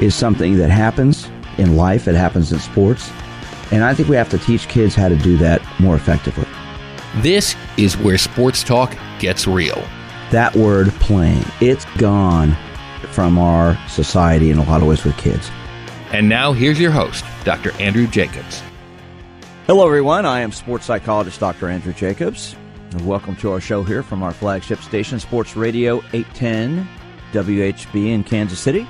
is something that happens in life. It happens in sports. And I think we have to teach kids how to do that more effectively. This is where sports talk gets real. That word playing, it's gone from our society in a lot of ways with kids. And now here's your host, Dr. Andrew Jacobs. Hello, everyone. I am sports psychologist Dr. Andrew Jacobs. And welcome to our show here from our flagship station, Sports Radio 810 WHB in Kansas City.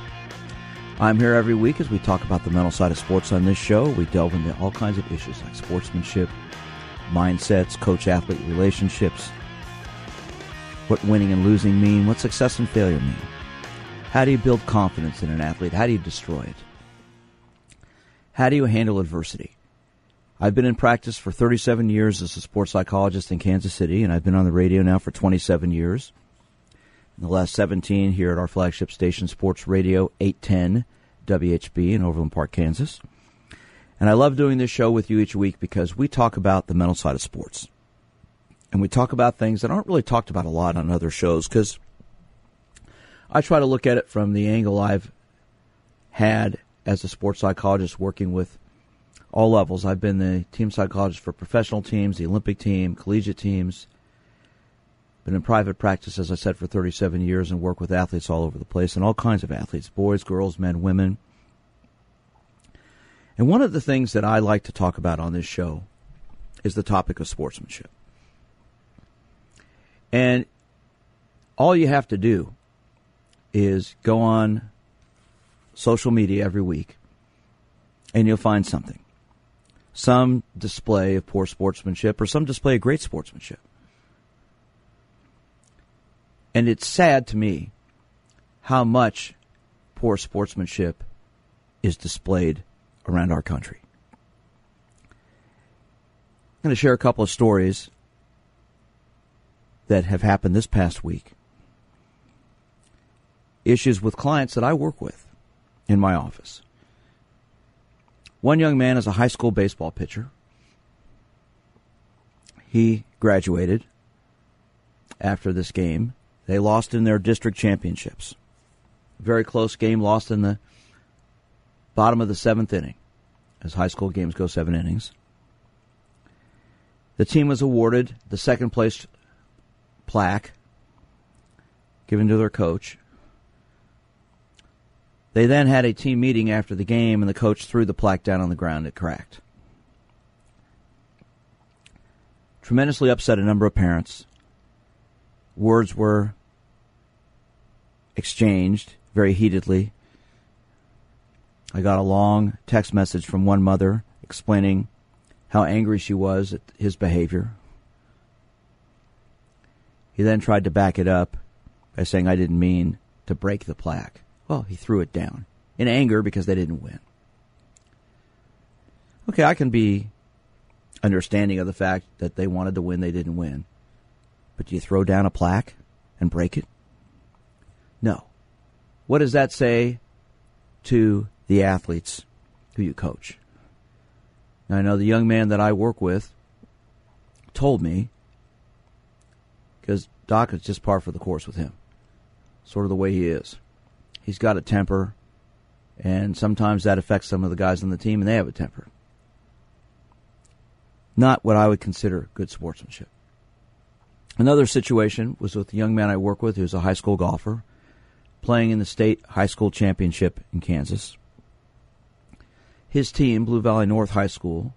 I'm here every week as we talk about the mental side of sports on this show. We delve into all kinds of issues like sportsmanship, mindsets, coach-athlete relationships, what winning and losing mean, what success and failure mean. How do you build confidence in an athlete? How do you destroy it? How do you handle adversity? I've been in practice for 37 years as a sports psychologist in Kansas City, and I've been on the radio now for 27 years. In the last 17 here at our flagship station, Sports Radio 810 WHB in Overland Park, Kansas. And I love doing this show with you each week because we talk about the mental side of sports. And we talk about things that aren't really talked about a lot on other shows because I try to look at it from the angle I've had as a sports psychologist working with all levels. I've been the team psychologist for professional teams, the Olympic team, collegiate teams. Been in private practice, as I said, for 37 years and work with athletes all over the place and all kinds of athletes, boys, girls, men, women. And one of the things that I like to talk about on this show is the topic of sportsmanship. And all you have to do is go on social media every week, and you'll find something. Some display of poor sportsmanship or some display of great sportsmanship. And it's sad to me how much poor sportsmanship is displayed around our country. I'm going to share a couple of stories that have happened this past week. Issues with clients that I work with in my office. One young man is a high school baseball pitcher. He graduated after this game. They lost in their district championships. Very close game, lost in the bottom of the seventh inning, as high school games go 7 innings. The team was awarded the second place plaque given to their coach. They then had a team meeting after the game, and the coach threw the plaque down on the ground. It cracked. Tremendously upset a number of parents. Words were exchanged very heatedly. I got a long text message from one mother explaining how angry she was at his behavior. He then tried to back it up by saying, "I didn't mean to break the plaque." Well, he threw it down in anger because they didn't win. Okay, I can be understanding of the fact that they wanted to win, they didn't win. But do you throw down a plaque and break it? No. What does that say to the athletes who you coach? Now, I know the young man that I work with told me, because Doc is just par for the course with him, sort of the way he is. He's got a temper, and sometimes that affects some of the guys on the team, and they have a temper. Not what I would consider good sportsmanship. Another situation was with a young man I work with who's a high school golfer, playing in the state high school championship in Kansas. His team, Blue Valley North High School,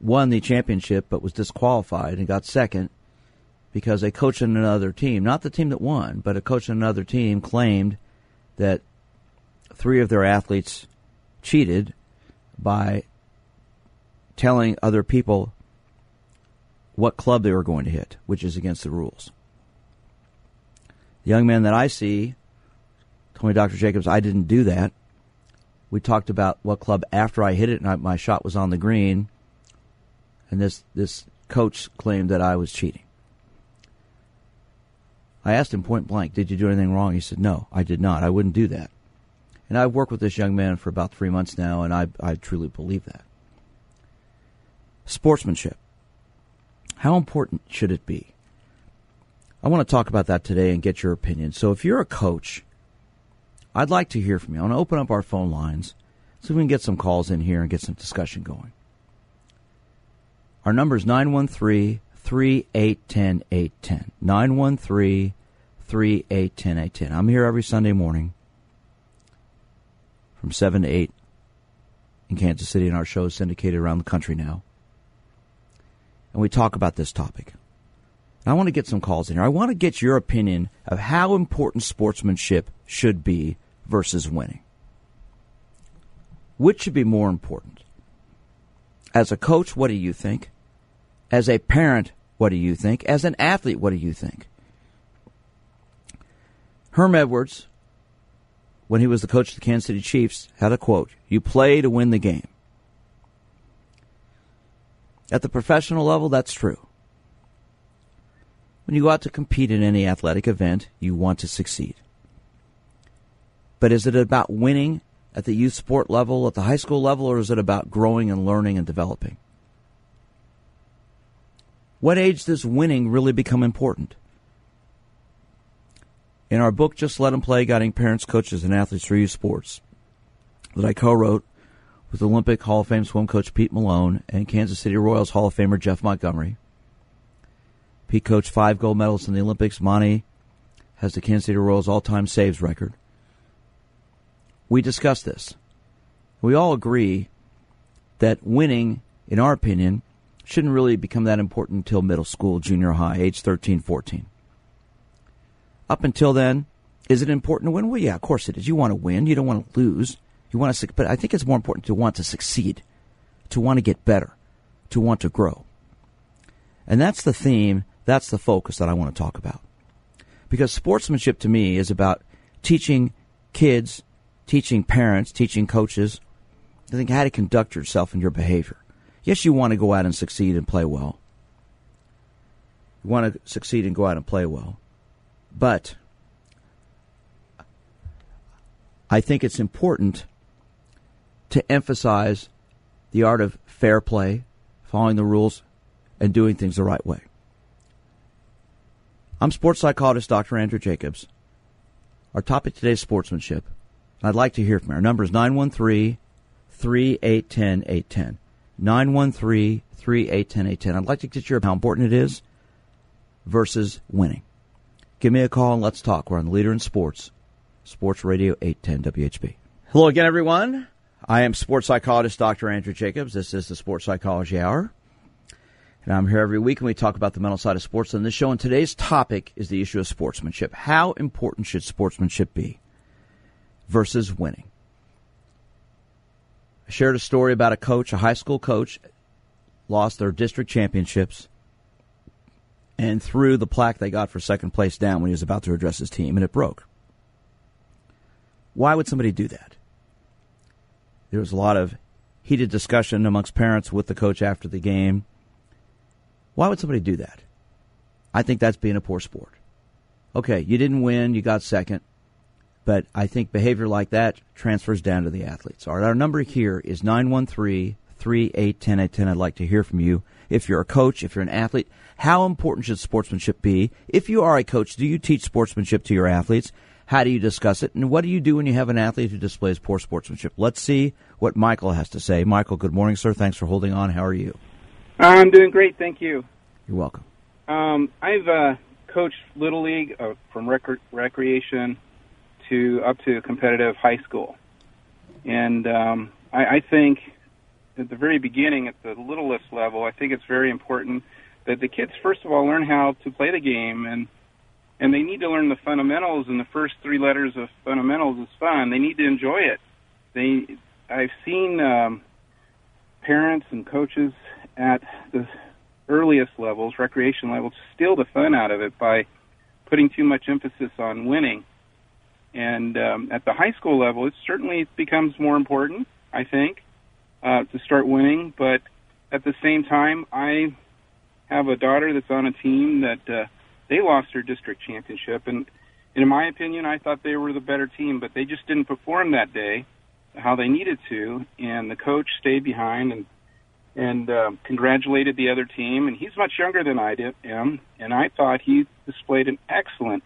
won the championship but was disqualified and got second, because a coach on another team, not the team that won, but a coach on another team claimed that 3 of their athletes cheated by telling other people what club they were going to hit, which is against the rules. The young man that I see told me, Dr. Jacobs, I didn't do that. We talked about what club after I hit it, and my shot was on the green, and this coach claimed that I was cheating. I asked him point blank, did you do anything wrong? He said, no, I did not. I wouldn't do that. And I've worked with this young man for about 3 months now, and I truly believe that. Sportsmanship. How important should it be? I want to talk about that today and get your opinion. So if you're a coach, I'd like to hear from you. I want to open up our phone lines so we can get some calls in here and get some discussion going. Our number is 913-3810-810. 913-3810-810. I'm here every Sunday morning from 7 to 8 in Kansas City, and our show is syndicated around the country now. And we talk about this topic. I want to get some calls in here. I want to get your opinion of how important sportsmanship should be versus winning. Which should be more important? As a coach, what do you think? As a parent, what do you think? As an athlete, what do you think? Herm Edwards, when he was the coach of the Kansas City Chiefs, had a quote, "You play to win the game." At the professional level, that's true. When you go out to compete in any athletic event, you want to succeed. But is it about winning at the youth sport level, at the high school level, or is it about growing and learning and developing? What age does winning really become important? In our book, Just Let Them Play, Guiding Parents, Coaches, and Athletes Through Youth Sports, that I co-wrote with Olympic Hall of Fame swim coach Pete Malone and Kansas City Royals Hall of Famer Jeff Montgomery. He coached 5 gold medals in the Olympics. Monty has the Kansas City Royals all-time saves record. We discussed this. We all agree that winning, in our opinion, shouldn't really become that important until middle school, junior high, age 13, 14. Up until then, is it important to win? Well, yeah, of course it is. You want to win. You don't want to lose. You want to, but I think it's more important to want to succeed, to want to get better, to want to grow. And that's the theme. That's the focus that I want to talk about. Because sportsmanship to me is about teaching kids, teaching parents, teaching coaches, I think how to conduct yourself and your behavior. Yes, you want to go out and succeed and play well. You want to succeed and go out and play well. But I think it's important to emphasize the art of fair play, following the rules, and doing things the right way. I'm sports psychologist Dr. Andrew Jacobs. Our topic today is sportsmanship. I'd like to hear from you. Our number is 913-3810-810. 913-3810-810. I'd like to get your opinion on how important it is versus winning. Give me a call and let's talk. We're on the Leader in Sports, Sports Radio 810 WHB. Hello again, everyone. I am sports psychologist Dr. Andrew Jacobs. This is the Sports Psychology Hour. And I'm here every week, and we talk about the mental side of sports on this show. And today's topic is the issue of sportsmanship. How important should sportsmanship be versus winning? I shared a story about a coach, a high school coach, lost their district championships and threw the plaque they got for second place down when he was about to address his team, and it broke. Why would somebody do that? There was a lot of heated discussion amongst parents with the coach after the game. Why would somebody do that? I think that's being a poor sport. Okay, you didn't win, you got second, but I think behavior like that transfers down to the athletes. All right, our number here is 913-3810-810. I'd like to hear from you. If you're a coach, if you're an athlete, how important should sportsmanship be? If you are a coach, do you teach sportsmanship to your athletes? How do you discuss it? And what do you do when you have an athlete who displays poor sportsmanship? Let's see what Michael has to say. Michael, good morning, sir. Thanks for holding on. How are you? I'm doing great, thank you. You're welcome. I've coached Little League from recreation to up to competitive high school. And I think at the very beginning, at the littlest level, I think it's very important that the kids, first of all, learn how to play the game. And they need to learn the fundamentals, and the first 3 letters of fundamentals is fun. They need to enjoy it. I've seen parents and coaches at the earliest levels, recreation levels, steal the fun out of it by putting too much emphasis on winning. And at the high school level, it certainly becomes more important, I think, to start winning. But at the same time, I have a daughter that's on a team that they lost their district championship. And in my opinion, I thought they were the better team, but they just didn't perform that day how they needed to. And the coach stayed behind and congratulated the other team. And he's much younger than I am, and I thought he displayed an excellent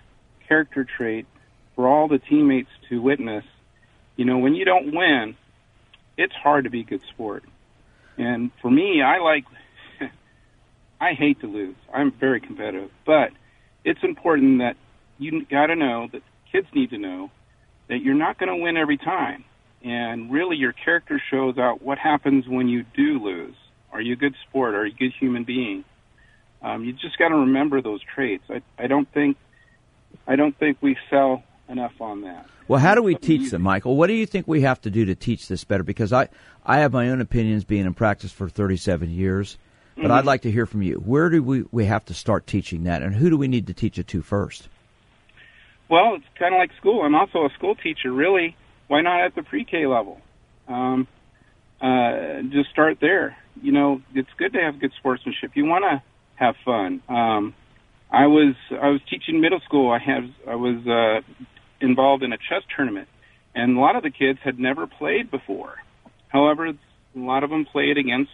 character trait for all the teammates to witness. You know, when you don't win, it's hard to be a good sport. And for me, I hate to lose. I'm very competitive. But it's important that you got to know, that kids need to know, that you're not going to win every time. And really your character shows out what happens when you do lose. Are you a good sport? Are you a good human being? You just got to remember those traits. I don't think we sell enough on that. Well, how do we teach them, Michael? What do you think we have to do to teach this better? Because I have my own opinions, being in practice for 37 years, but I'd like to hear from you. Where do we have to start teaching that, and who do we need to teach it to first? Well, it's kind of like school. I'm also a school teacher, really. Why not at the pre-K level? Just start there. You know, it's good to have good sportsmanship. You want to have fun. I was teaching middle school. I was involved in a chess tournament, and a lot of the kids had never played before. However, a lot of them played against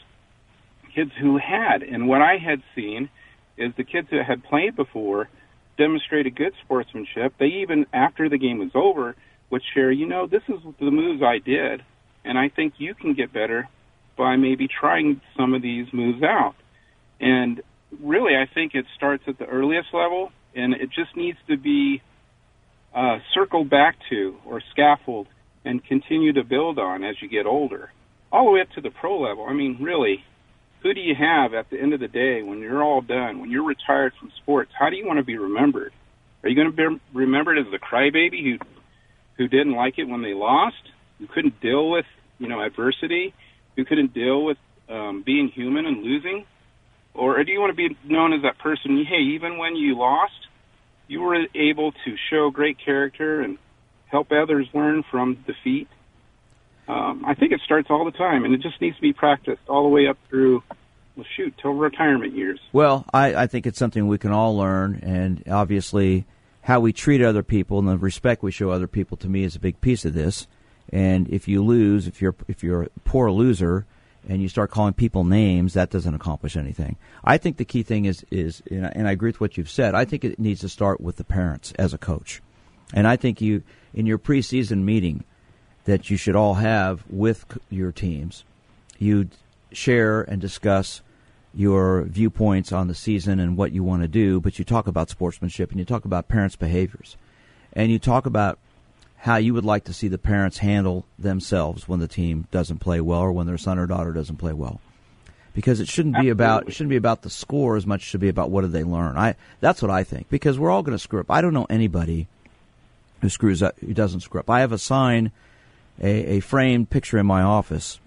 kids who had. And what I had seen is the kids that had played before demonstrated good sportsmanship. They even, after the game was over, would share, you know, this is the moves I did, and I think you can get better by maybe trying some of these moves out. And really, I think it starts at the earliest level, and it just needs to be circled back to or scaffold and continue to build on as you get older, all the way up to the pro level. I mean, really, who do you have at the end of the day when you're all done, when you're retired from sports? How do you want to be remembered? Are you going to be remembered as the crybaby who didn't like it when they lost, who couldn't deal with, you know, adversity, who couldn't deal with being human and losing? Or do you want to be known as that person, hey, even when you lost, you were able to show great character and help others learn from defeat? I think it starts all the time, and it just needs to be practiced all the way up through, till retirement years. Well, I think it's something we can all learn, and obviously how we treat other people and the respect we show other people, to me, is a big piece of this. And if you lose, if you're a poor loser, and you start calling people names, that doesn't accomplish anything. I think the key thing is, and I agree with what you've said, I think it needs to start with the parents as a coach. And I think you, in your preseason meeting that you should all have with your teams, you share and discuss your viewpoints on the season and what you want to do, but you talk about sportsmanship and you talk about parents' behaviors. And you talk about how you would like to see the parents handle themselves when the team doesn't play well or when their son or daughter doesn't play well, because it shouldn't be about the score as much as it should be about what did they learn. That's what I think, because we're all going to screw up. I don't know anybody who screws up, who doesn't screw up. I have a sign, a framed picture in my office.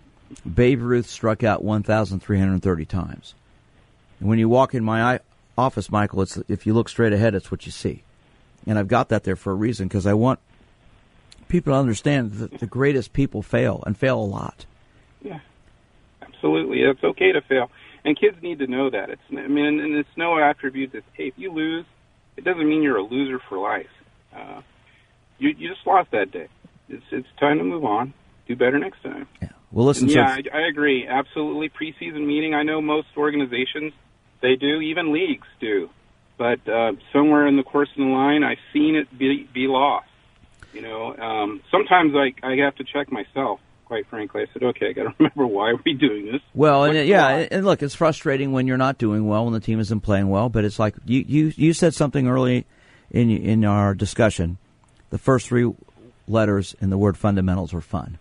Babe Ruth struck out 1,330 times. And when you walk in my office, Michael, it's, if you look straight ahead, it's what you see. And I've got that there for a reason, because I want people understand that the greatest people fail, and fail a lot. Yeah, absolutely. It's okay to fail, and kids need to know that. And it's no attribute that, hey, if you lose, it doesn't mean you're a loser for life. You just lost that day. It's time to move on. Do better next time. Yeah. Well, listen. I agree. Absolutely. Preseason meeting. I know most organizations they do, even leagues do, but somewhere in the course of the line, I've seen it be lost. You know, sometimes I have to check myself, quite frankly. I said, okay, I got to remember why we're doing this. Well, and look, it's frustrating when you're not doing well, when the team isn't playing well, but it's like you said something early in our discussion. The first three letters in the word fundamentals are fun,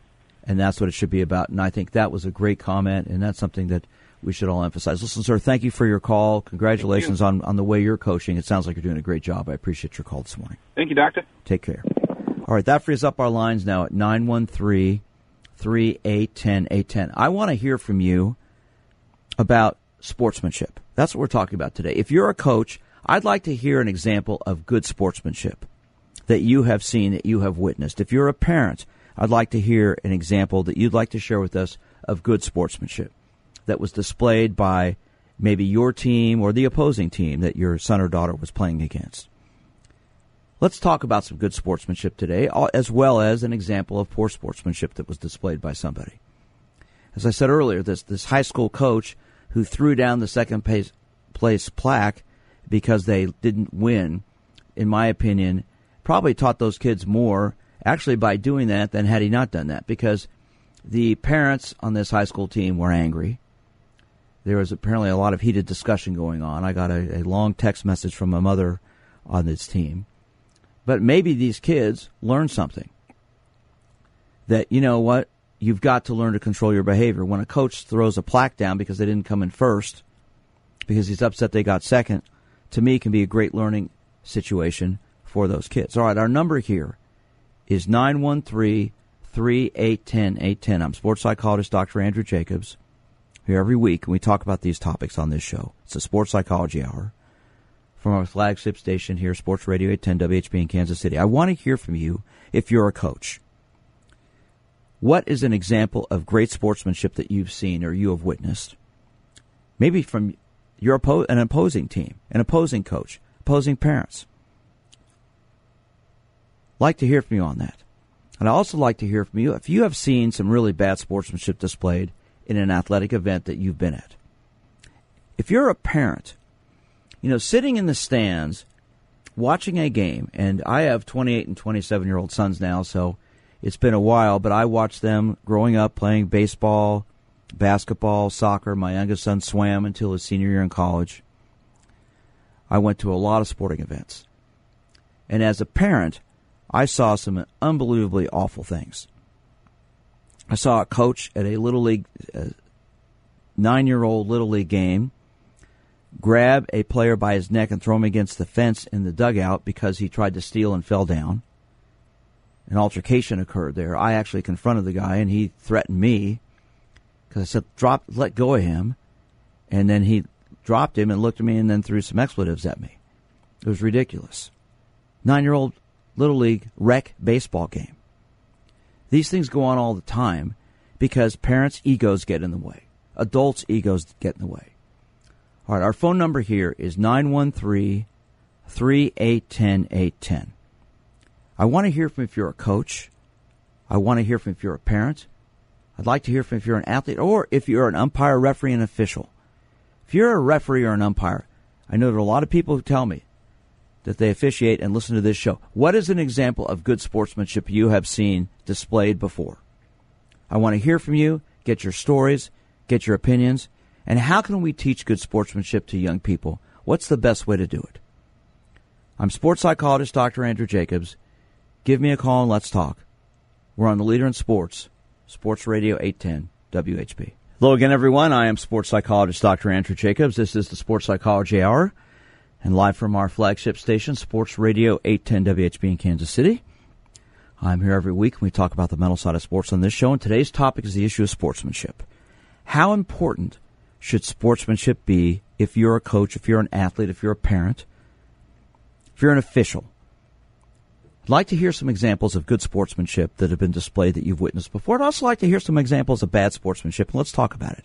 and that's what it should be about. And I think that was a great comment, and that's something that we should all emphasize. Listen, sir, thank you for your call. Congratulations on the way you're coaching. It sounds like you're doing a great job. I appreciate your call this morning. Thank you, Doctor. Take care. All right, that frees up our lines now at 913-3810-810. I want to hear from you about sportsmanship. That's what we're talking about today. If you're a coach, I'd like to hear an example of good sportsmanship. that you have seen, that you have witnessed. If you're a parent, I'd like to hear an example that you'd like to share with us of good sportsmanship that was displayed by maybe your team or the opposing team that your son or daughter was playing against. Let's talk about some good sportsmanship today, as well as an example of poor sportsmanship that was displayed by somebody. As I said earlier, this high school coach who threw down the second place plaque because they didn't win, in my opinion, probably taught those kids more actually by doing that than had he not done that, because the parents on this high school team were angry. There was apparently a lot of heated discussion going on. I got a long text message from a mother on this team. But maybe these kids learned something that, you know what, you've got to learn to control your behavior. When a coach throws a plaque down because they didn't come in first, because he's upset they got second, to me can be a great learning situation for those kids. All right, our number here is 913-3810-810. I'm sports psychologist Dr. Andrew Jacobs, here every week, and we talk about these topics on this show. It's the Sports Psychology Hour from our flagship station here, Sports Radio 810 WHB in Kansas City. I want to hear from you if you're a coach. What is an example of great sportsmanship that you've seen or you have witnessed? Maybe from your an opposing team, an opposing coach, opposing parents. Like to hear from you on that. And I also like to hear from you if you have seen some really bad sportsmanship displayed in an athletic event that you've been at. If you're a parent, you know, sitting in the stands watching a game, and I have 28 and 27-year-old sons now, so it's been a while, but I watched them growing up playing baseball, basketball, soccer. My youngest son swam until his senior year in college. I went to a lot of sporting events. And as a parent, I saw some unbelievably awful things. I saw a coach at a Little League, 9-year-old Little League game, grab a player by his neck and throw him against the fence in the dugout because he tried to steal and fell down. An altercation occurred there. I actually confronted the guy, and he threatened me because I said, let go of him. And then he dropped him and looked at me and then threw some expletives at me. It was ridiculous. 9-year-old Little League rec baseball game. These things go on all the time because parents' egos get in the way. Adults' egos get in the way. All right, our phone number here is 913-3810-810. I want to hear from if you're a coach. I want to hear from if you're a parent. I'd like to hear from if you're an athlete or if you're an umpire, referee, and official. If you're a referee or an umpire, I know there are a lot of people who tell me that they officiate and listen to this show. What is an example of good sportsmanship you have seen displayed before? I want to hear from you, get your stories, get your opinions, and how can we teach good sportsmanship to young people? What's the best way to do it? I'm sports psychologist Dr. Andrew Jacobs. Give me a call and let's talk. We're on the Leader in Sports, Sports Radio 810 WHB. Hello again, everyone. I am sports psychologist Dr. Andrew Jacobs. This is the Sports Psychology Hour, and live from our flagship station, Sports Radio 810 WHB in Kansas City. I'm here every week, and we talk about the mental side of sports on this show, and today's topic is the issue of sportsmanship. How important should sportsmanship be if you're a coach, if you're an athlete, if you're a parent, if you're an official? I'd like to hear some examples of good sportsmanship that have been displayed that you've witnessed before. I'd also like to hear some examples of bad sportsmanship, and let's talk about it.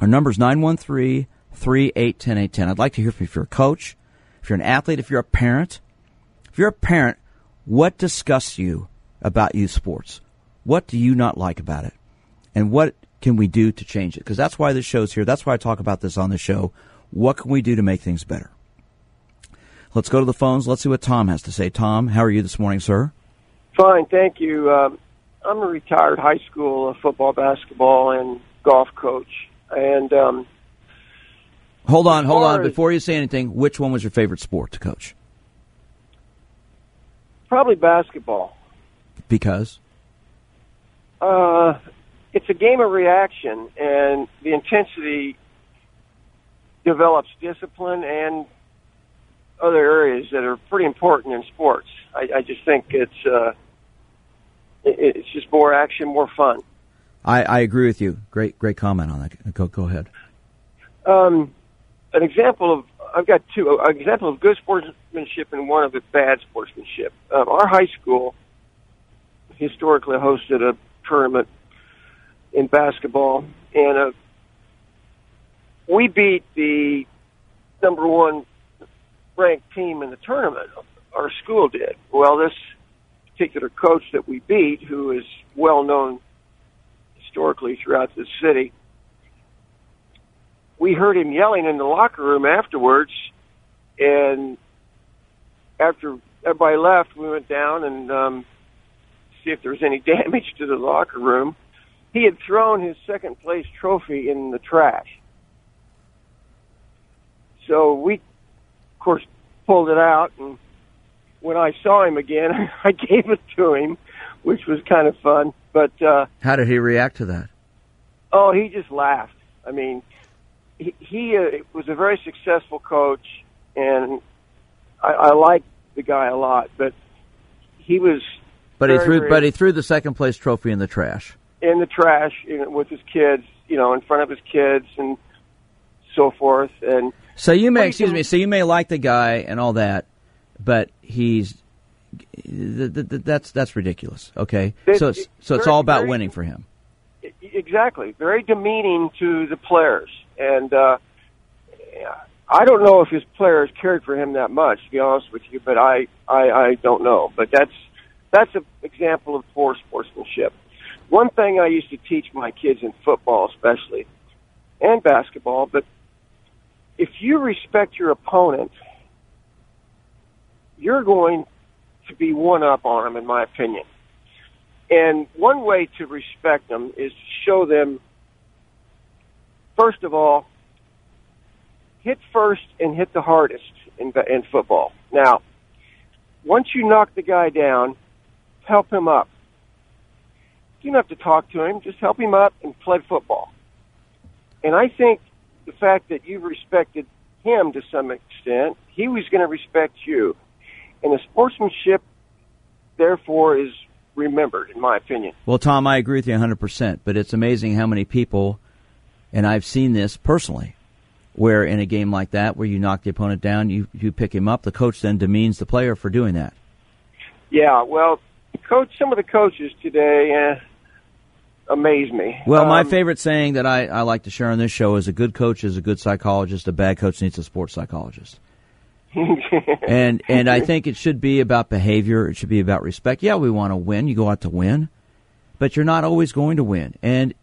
Our number is 913 3810-810. I'd like to hear from you if you're a coach, if you're an athlete, if you're a parent. If you're a parent, what disgusts you about youth sports? What do you not like about it? And what can we do to change it? Because that's why this show's here. That's why I talk about this on the show. What can we do to make things better? Let's go to the phones. Let's see what Tom has to say. Tom, how are you this morning, sir? Fine, thank you. I'm a retired high school football, basketball, and golf coach. And Hold on. Before you say anything, which one was your favorite sport to coach? Probably basketball. Because? It's a game of reaction, and the intensity develops discipline and other areas that are pretty important in sports. I just think it's just more action, more fun. I agree with you. Great comment on that. Go ahead. An example of I've got two, an example of good sportsmanship and one of the bad sportsmanship. Our high school historically hosted a tournament in basketball, and we beat the number one ranked team in the tournament. Our school did. Well, this particular coach that we beat, who is well known historically throughout the city, we heard him yelling in the locker room afterwards, and after everybody left, we went down and see if there was any damage to the locker room. He had thrown his second place trophy in the trash. So we, of course, pulled it out, and when I saw him again, I gave it to him, which was kind of fun. But how did he react to that? Oh, he just laughed. I mean, he was a very successful coach, and I liked the guy a lot. But he was. But he threw the second place trophy in the trash. In the trash, you know, with his kids, you know, in front of his kids, and so forth. And so you may, So you may like the guy and all that, but that's ridiculous. Okay, it's all about winning for him. Exactly, very demeaning to the players, and I don't know if his players cared for him that much, to be honest with you. But I don't know. But that's an example of poor sportsmanship. One thing I used to teach my kids in football, especially, and basketball, but if you respect your opponent, you're going to be one up on them, in my opinion. And one way to respect them is to show them, first of all, hit first and hit the hardest in football. Now, once you knock the guy down, help him up. You don't have to talk to him. Just help him up and play football. And I think the fact that you respected him to some extent, he was going to respect you. And the sportsmanship, therefore, is remembered, in my opinion. Well, Tom, I agree with you 100%, but it's amazing how many people, and I've seen this personally, where in a game like that where you knock the opponent down, you pick him up, the coach then demeans the player for doing that. Yeah, well, some of the coaches today amaze me. Well, my favorite saying that I like to share on this show is a good coach is a good psychologist, a bad coach needs a sports psychologist. And I think it should be about behavior. It should be about respect. Yeah, we want to win. You go out to win. But you're not always going to win. And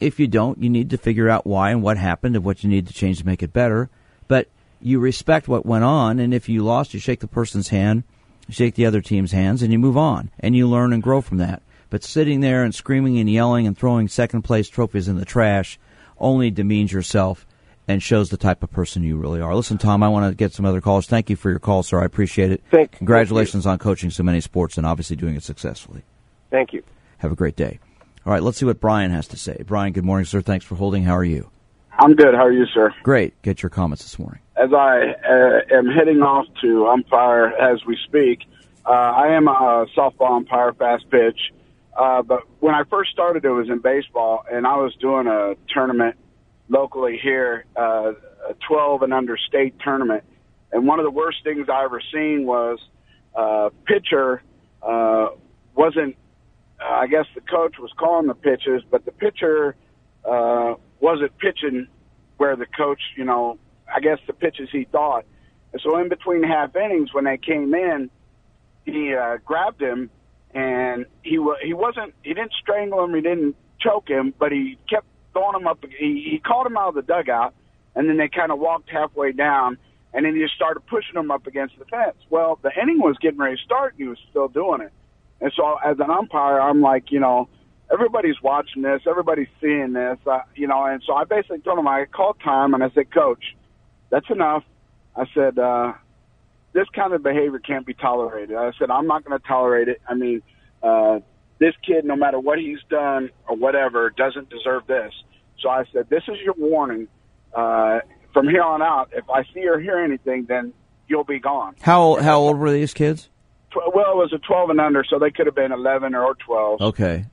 if you don't, you need to figure out why and what happened and what you need to change to make it better. But you respect what went on. And if you lost, you shake the person's hand, you shake the other team's hands, and you move on. And you learn and grow from that. But sitting there and screaming and yelling and throwing second-place trophies in the trash only demeans yourself and shows the type of person you really are. Listen, Tom, I want to get some other calls. Thank you for your call, sir. I appreciate it. Congratulations on coaching so many sports and obviously doing it successfully. Thank you. Have a great day. All right, let's see what Brian has to say. Brian, good morning, sir. Thanks for holding. How are you? I'm good. How are you, sir? Great. Get your comments this morning. As I am heading off to umpire as we speak, I am a softball umpire, fast pitch. But when I first started, it was in baseball, and I was doing a tournament locally here, a 12 and under state tournament. And one of the worst things I ever seen was pitcher wasn't, I guess the coach was calling the pitches, but the pitcher wasn't pitching where the coach, you know, I guess the pitches he thought. And so in between half innings when they came in, he grabbed him. And he didn't strangle him, he didn't choke him, but he kept throwing him up. He called him out of the dugout, and then they kind of walked halfway down, and then he just started pushing him up against the fence. Well, the inning was getting ready to start, and he was still doing it. And so as an umpire, I'm like, you know, everybody's watching this, everybody's seeing this, you know, and so I basically told him, I called time, and I said, Coach, that's enough. I said, this kind of behavior can't be tolerated. I said, I'm not going to tolerate it. I mean, this kid, no matter what he's done or whatever, doesn't deserve this. So I said, this is your warning. From here on out, if I see or hear anything, then you'll be gone. How old were these kids? Well, it was a 12 and under, so they could have been 11 or 12. Okay.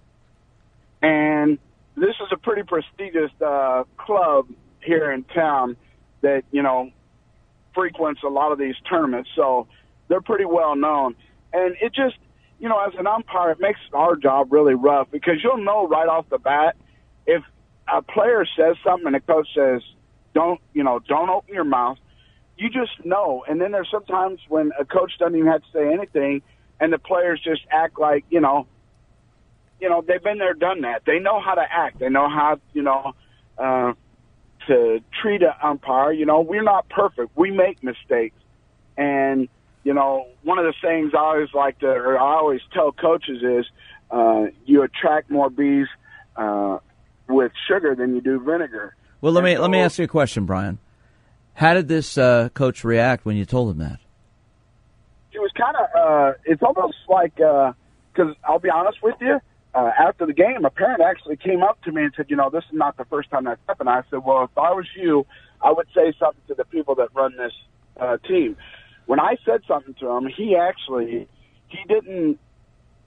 And this is a pretty prestigious club here in town that, you know, frequents a lot of these tournaments, so they're pretty well known. And it just, you know, as an umpire, it makes our job really rough because you'll know right off the bat if a player says something and the coach says, don't open your mouth, you just know. And then there's sometimes when a coach doesn't even have to say anything and the players just act like, you know, they've been there, done that. They know how to act. They know how, to treat an umpire. You know, we're not perfect. We make mistakes. And, you know, one of the things I always like to, or I always tell coaches is, you attract more bees with sugar than you do vinegar. Well, let me ask you a question, Brian. How did this coach react when you told him that? It was kind of, it's almost like, because I'll be honest with you, after the game, a parent actually came up to me and said, you know, this is not the first time that's happened. I said, well, if I was you, I would say something to the people that run this team. When I said something to him, he kind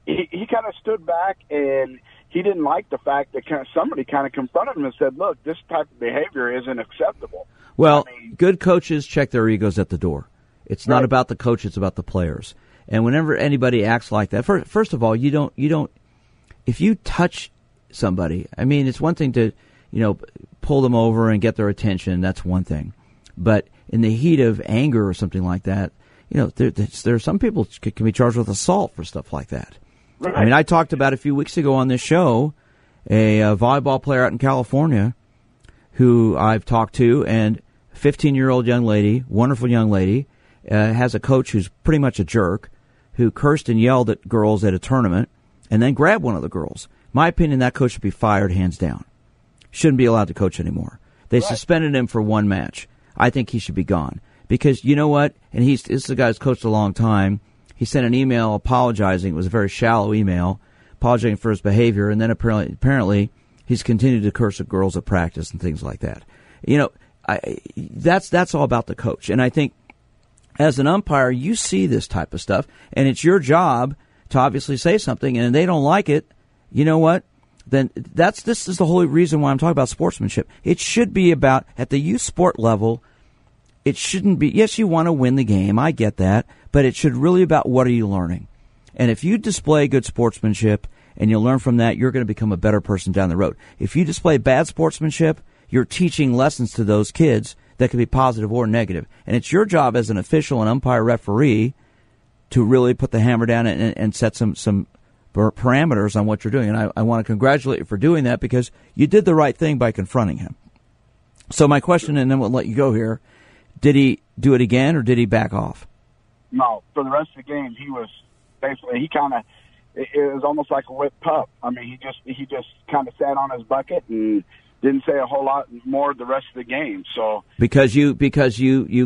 of stood back, and he didn't like the fact that somebody kind of confronted him and said, look, this type of behavior isn't acceptable. Well, good coaches check their egos at the door. It's not about the coach, it's about the players. And whenever anybody acts like that, first of all, you don't. If you touch somebody, I mean, it's one thing to, pull them over and get their attention. That's one thing. But in the heat of anger or something like that, there are some people who can be charged with assault for stuff like that. Right. I mean, I talked about a few weeks ago on this show a volleyball player out in California who I've talked to, and a 15-year-old young lady, wonderful young lady, has a coach who's pretty much a jerk, who cursed and yelled at girls at a tournament, and then grabbed one of the girls. My opinion, that coach should be fired hands down. Shouldn't be allowed to coach anymore. They suspended him for one match. I think he should be gone. Because you know what? And this is a guy who's coached a long time. He sent an email apologizing. It was a very shallow email, apologizing for his behavior. And then apparently he's continued to curse at girls at practice and things like that. That's all about the coach. And I think as an umpire, you see this type of stuff. And it's your job to obviously say something, and they don't like it, you know what? Then this is the whole reason why I'm talking about sportsmanship. It should be about, at the youth sport level, it shouldn't be, yes, you want to win the game, I get that, but it should really be about what are you learning. And if you display good sportsmanship and you learn from that, you're going to become a better person down the road. If you display bad sportsmanship, you're teaching lessons to those kids that can be positive or negative. And it's your job as an official, an umpire, referee, to really put the hammer down and set some parameters on what you're doing. And I want to congratulate you for doing that, because you did the right thing by confronting him. So my question, and then we'll let you go here, did he do it again or did he back off? No. For the rest of the game, he was basically, it was almost like a whipped pup. I mean, he just kind of sat on his bucket and didn't say a whole lot more the rest of the game. So because you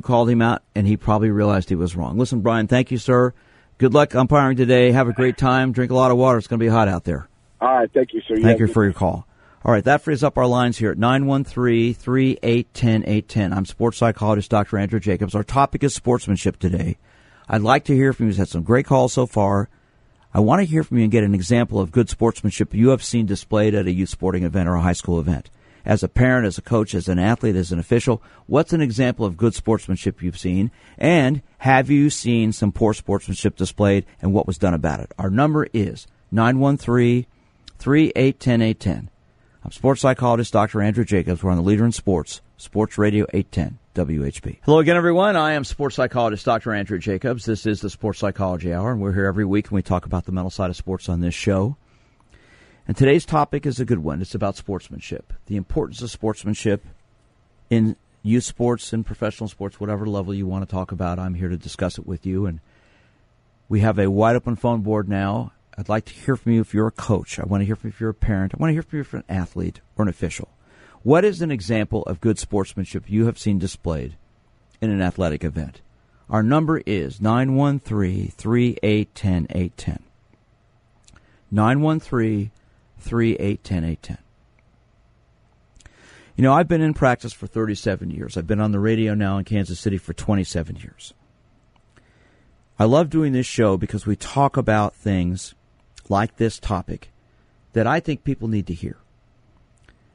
called him out, and he probably realized he was wrong. Listen, Brian, thank you, sir. Good luck umpiring today. Have a great time. Drink a lot of water. It's going to be hot out there. All right, thank you, sir. Thank you for your call. All right, that frees up our lines here at 913-3810-810. I'm sports psychologist Dr. Andrew Jacobs. Our topic is sportsmanship today. I'd like to hear from you. We've had some great calls so far. I want to hear from you and get an example of good sportsmanship you have seen displayed at a youth sporting event or a high school event. As a parent, as a coach, as an athlete, as an official, what's an example of good sportsmanship you've seen? And have you seen some poor sportsmanship displayed, and what was done about it? Our number is 913-3810-810. I'm sports psychologist Dr. Andrew Jacobs. We're on the Leader in Sports, Sports Radio 810 WHB. Hello again, everyone. I am sports psychologist Dr. Andrew Jacobs. This is the Sports Psychology Hour, and we're here every week, and we talk about the mental side of sports on this show. And today's topic is a good one. It's about sportsmanship, the importance of sportsmanship in youth sports and professional sports, whatever level you want to talk about. I'm here to discuss it with you. And we have a wide open phone board now. I'd like to hear from you if you're a coach. I want to hear from you if you're a parent. I want to hear from you if you're an athlete or an official. What is an example of good sportsmanship you have seen displayed in an athletic event? Our number is 913-3810-810. 913-3810-810. You know, I've been in practice for 37 years. I've been on the radio now in Kansas City for 27 years. I love doing this show because we talk about things like this topic that I think people need to hear.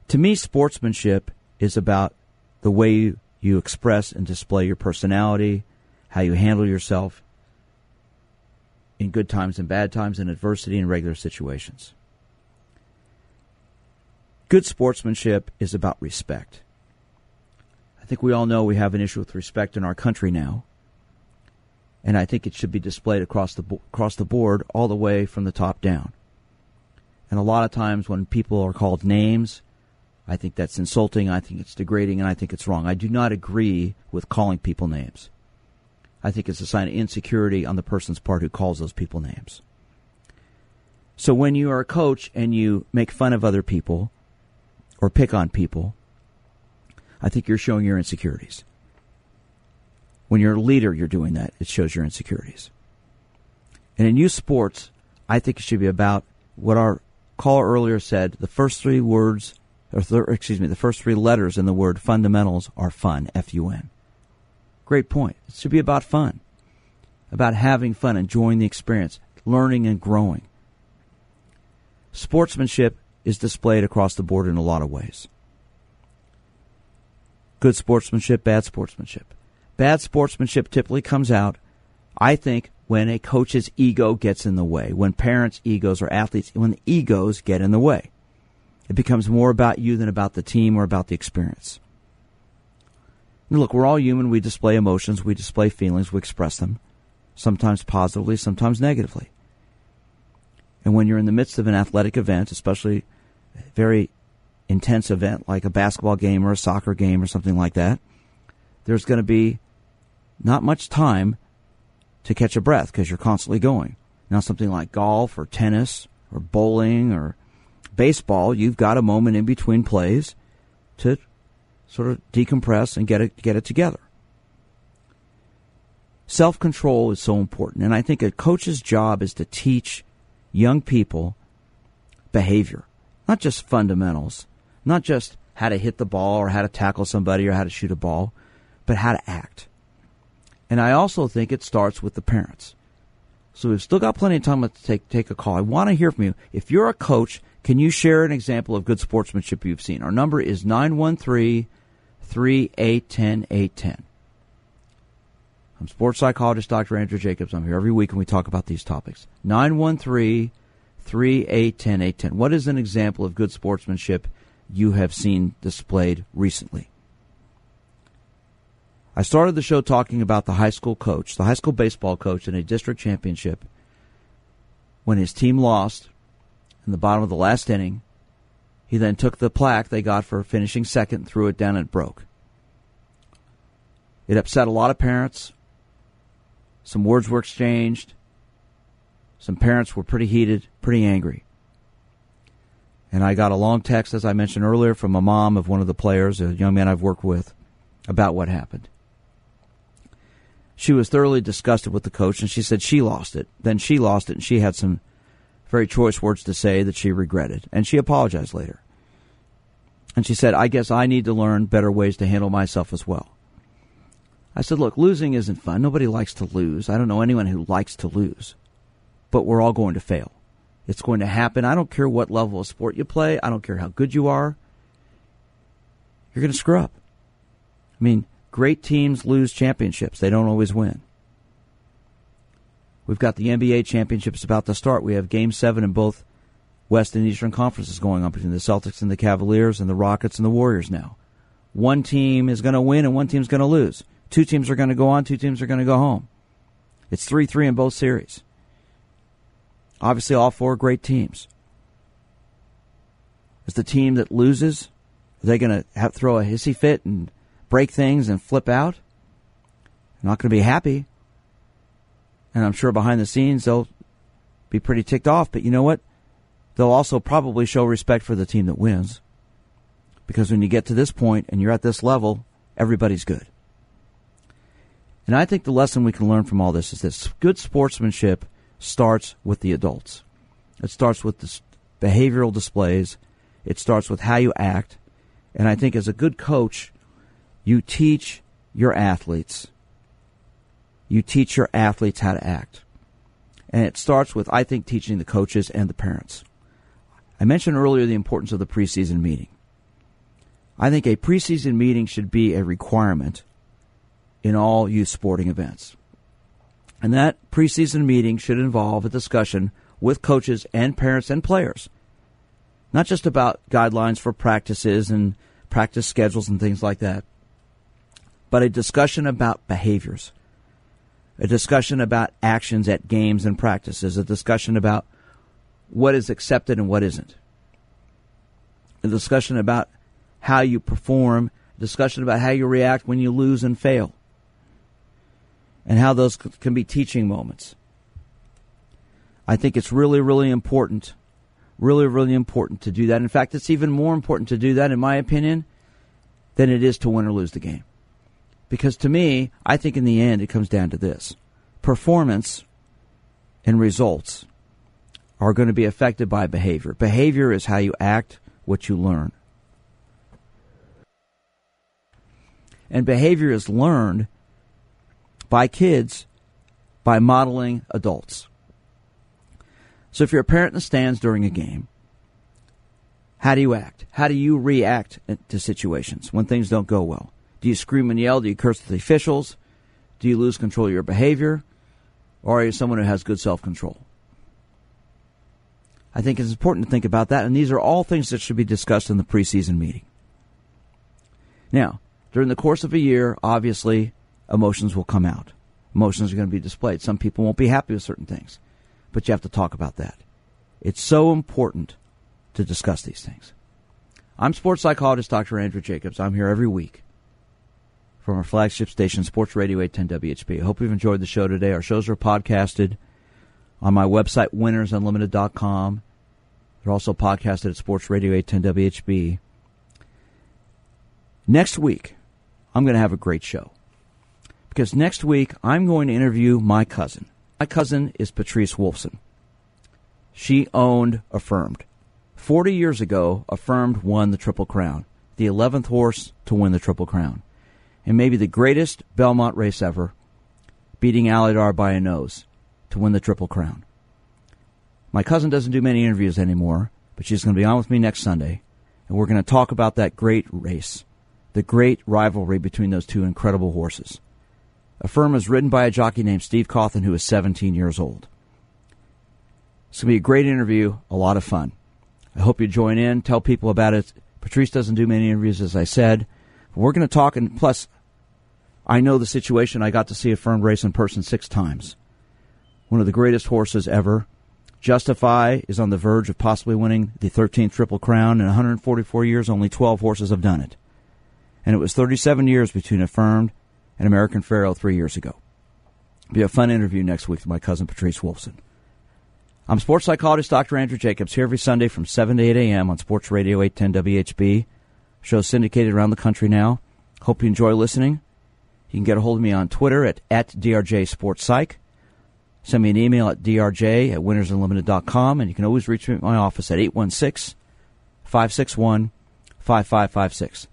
To me, sportsmanship is about the way you you express and display your personality, how you handle yourself in good times and bad times, in adversity and regular situations. Good sportsmanship is about respect. I think we all know we have an issue with respect in our country now, and I think it should be displayed across the board, all the way from the top down. And a lot of times when people are called names, I think that's insulting, I think it's degrading, and I think it's wrong. I do not agree with calling people names. I think it's a sign of insecurity on the person's part who calls those people names. So when you are a coach and you make fun of other people or pick on people, I think you're showing your insecurities. When you're a leader, you're doing that. It shows your insecurities. And in youth sports, I think it should be about what our caller earlier said, the first three words, the first three letters in the word fundamentals are fun, F-U-N. Great point. It should be about fun, about having fun, enjoying the experience, learning and growing. Sportsmanship is displayed across the board in a lot of ways. Good sportsmanship, bad sportsmanship. Bad sportsmanship typically comes out, I think, when a coach's ego gets in the way, when parents' egos or athletes, when the egos get in the way. It becomes more about you than about the team or about the experience. Look, we're all human. We display emotions. We display feelings. We express them, sometimes positively, sometimes negatively. And when you're in the midst of an athletic event, especially a very intense event like a basketball game or a soccer game or something like that, there's going to be not much time to catch a breath because you're constantly going. Now, something like golf or tennis or bowling or baseball, you've got a moment in between plays to sort of decompress and get it together. Self-control is so important, and I think a coach's job is to teach young people behavior, not just fundamentals, not just how to hit the ball or how to tackle somebody or how to shoot a ball, but how to act. And I also think it starts with the parents. So we've still got plenty of time to take a call. I want to hear from you. If you're a coach, can you share an example of good sportsmanship you've seen? Our number is 913 3810 810. I'm sports psychologist Dr. Andrew Jacobs. I'm here every week and we talk about these topics. 913-3810-810. What is an example of good sportsmanship you have seen displayed recently? I started the show talking about the high school coach, the high school baseball coach in a district championship when his team lost in the bottom of the last inning. He then took the plaque they got for finishing second, threw it down, and it broke. It upset a lot of parents. Some words were exchanged. Some parents were pretty heated, pretty angry. And I got a long text, as I mentioned earlier, from a mom of one of the players, a young man I've worked with, about what happened. She was thoroughly disgusted with the coach, and she said she lost it. Then she lost it, and she had some very choice words to say that she regretted. And she apologized later. And she said, I guess I need to learn better ways to handle myself as well. I said, look, losing isn't fun. Nobody likes to lose. I don't know anyone who likes to lose. But we're all going to fail. It's going to happen. I don't care what level of sport you play. I don't care how good you are. You're going to screw up. I mean, great teams lose championships. They don't always win. We've got the NBA championships about to start. We have Game 7 in both West and Eastern Conferences going on between the Celtics and the Cavaliers and the Rockets and the Warriors now. One team is going to win and one team's going to lose. Two teams are going to go on, two teams are going to go home. It's 3-3 in both series. Obviously, all four great teams. Is the team that loses, are they going to throw a hissy fit and break things and flip out? They're not going to be happy. And I'm sure behind the scenes they'll be pretty ticked off. But you know what? They'll also probably show respect for the team that wins. Because when you get to this point and you're at this level, everybody's good. And I think the lesson we can learn from all this is that good sportsmanship starts with the adults. It starts with the behavioral displays. It starts with how you act. And I think as a good coach, you teach your athletes. You teach your athletes how to act. And it starts with, I think, teaching the coaches and the parents. I mentioned earlier the importance of the preseason meeting. I think a preseason meeting should be a requirement in all youth sporting events. And that preseason meeting should involve a discussion with coaches and parents and players, not just about guidelines for practices and practice schedules and things like that, but a discussion about behaviors, a discussion about actions at games and practices, a discussion about what is accepted and what isn't, a discussion about how you perform, a discussion about how you react when you lose and fail, and how those can be teaching moments. I think it's really, really important, to do that. In fact, it's even more important to do that, in my opinion, than it is to win or lose the game. Because to me, I think in the end it comes down to this. Performance and results are going to be affected by behavior. Behavior is how you act, what you learn. And behavior is learned by kids by modeling adults. So if you're a parent in the stands during a game, how do you act? How do you react to situations when things don't go well? Do you scream and yell? Do you curse at the officials? Do you lose control of your behavior? Or are you someone who has good self-control? I think it's important to think about that, and these are all things that should be discussed in the preseason meeting. Now, during the course of a year, obviously, emotions will come out. Emotions are going to be displayed. Some people won't be happy with certain things, but you have to talk about that. It's so important to discuss these things. I'm sports psychologist Dr. Andrew Jacobs. I'm here every week from our flagship station, Sports Radio 810 WHB. I hope you've enjoyed the show today. Our shows are podcasted on my website, winnersunlimited.com. They're also podcasted at Sports Radio 810 WHB. Next week, I'm going to have a great show, because next week I'm going to interview my cousin. My cousin is Patrice Wolfson. She owned Affirmed. 40 years ago, Affirmed won the Triple Crown, the 11th horse to win the Triple Crown, and maybe the greatest Belmont race ever, beating Alydar by a nose to win the Triple Crown. My cousin doesn't do many interviews anymore, but she's going to be on with me next Sunday, and we're going to talk about that great race, the great rivalry between those two incredible horses. Affirmed is ridden by a jockey named Steve Cauthen, who is 17 years old. It's going to be a great interview, a lot of fun. I hope you join in, tell people about it. Patrice doesn't do many interviews, as I said. But we're going to talk, and plus, I know the situation. I got to see Affirmed race in person 6 times. One of the greatest horses ever. Justify is on the verge of possibly winning the 13th Triple Crown. In 144 years, only 12 horses have done it. And it was 37 years between Affirmed and American Pharaoh 3 years ago. It'll be a fun interview next week with my cousin Patrice Wolfson. I'm sports psychologist Dr. Andrew Jacobs, here every Sunday from 7 to 8 a.m. on Sports Radio 810 WHB. Show syndicated around the country now. Hope you enjoy listening. You can get a hold of me on Twitter at DRJSportsPsych. Send me an email at drj@winnersunlimited.com, and you can always reach me at my office at 816-561-5556.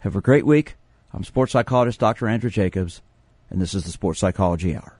Have a great week. I'm sports psychologist Dr. Andrew Jacobs, and this is the Sports Psychology Hour.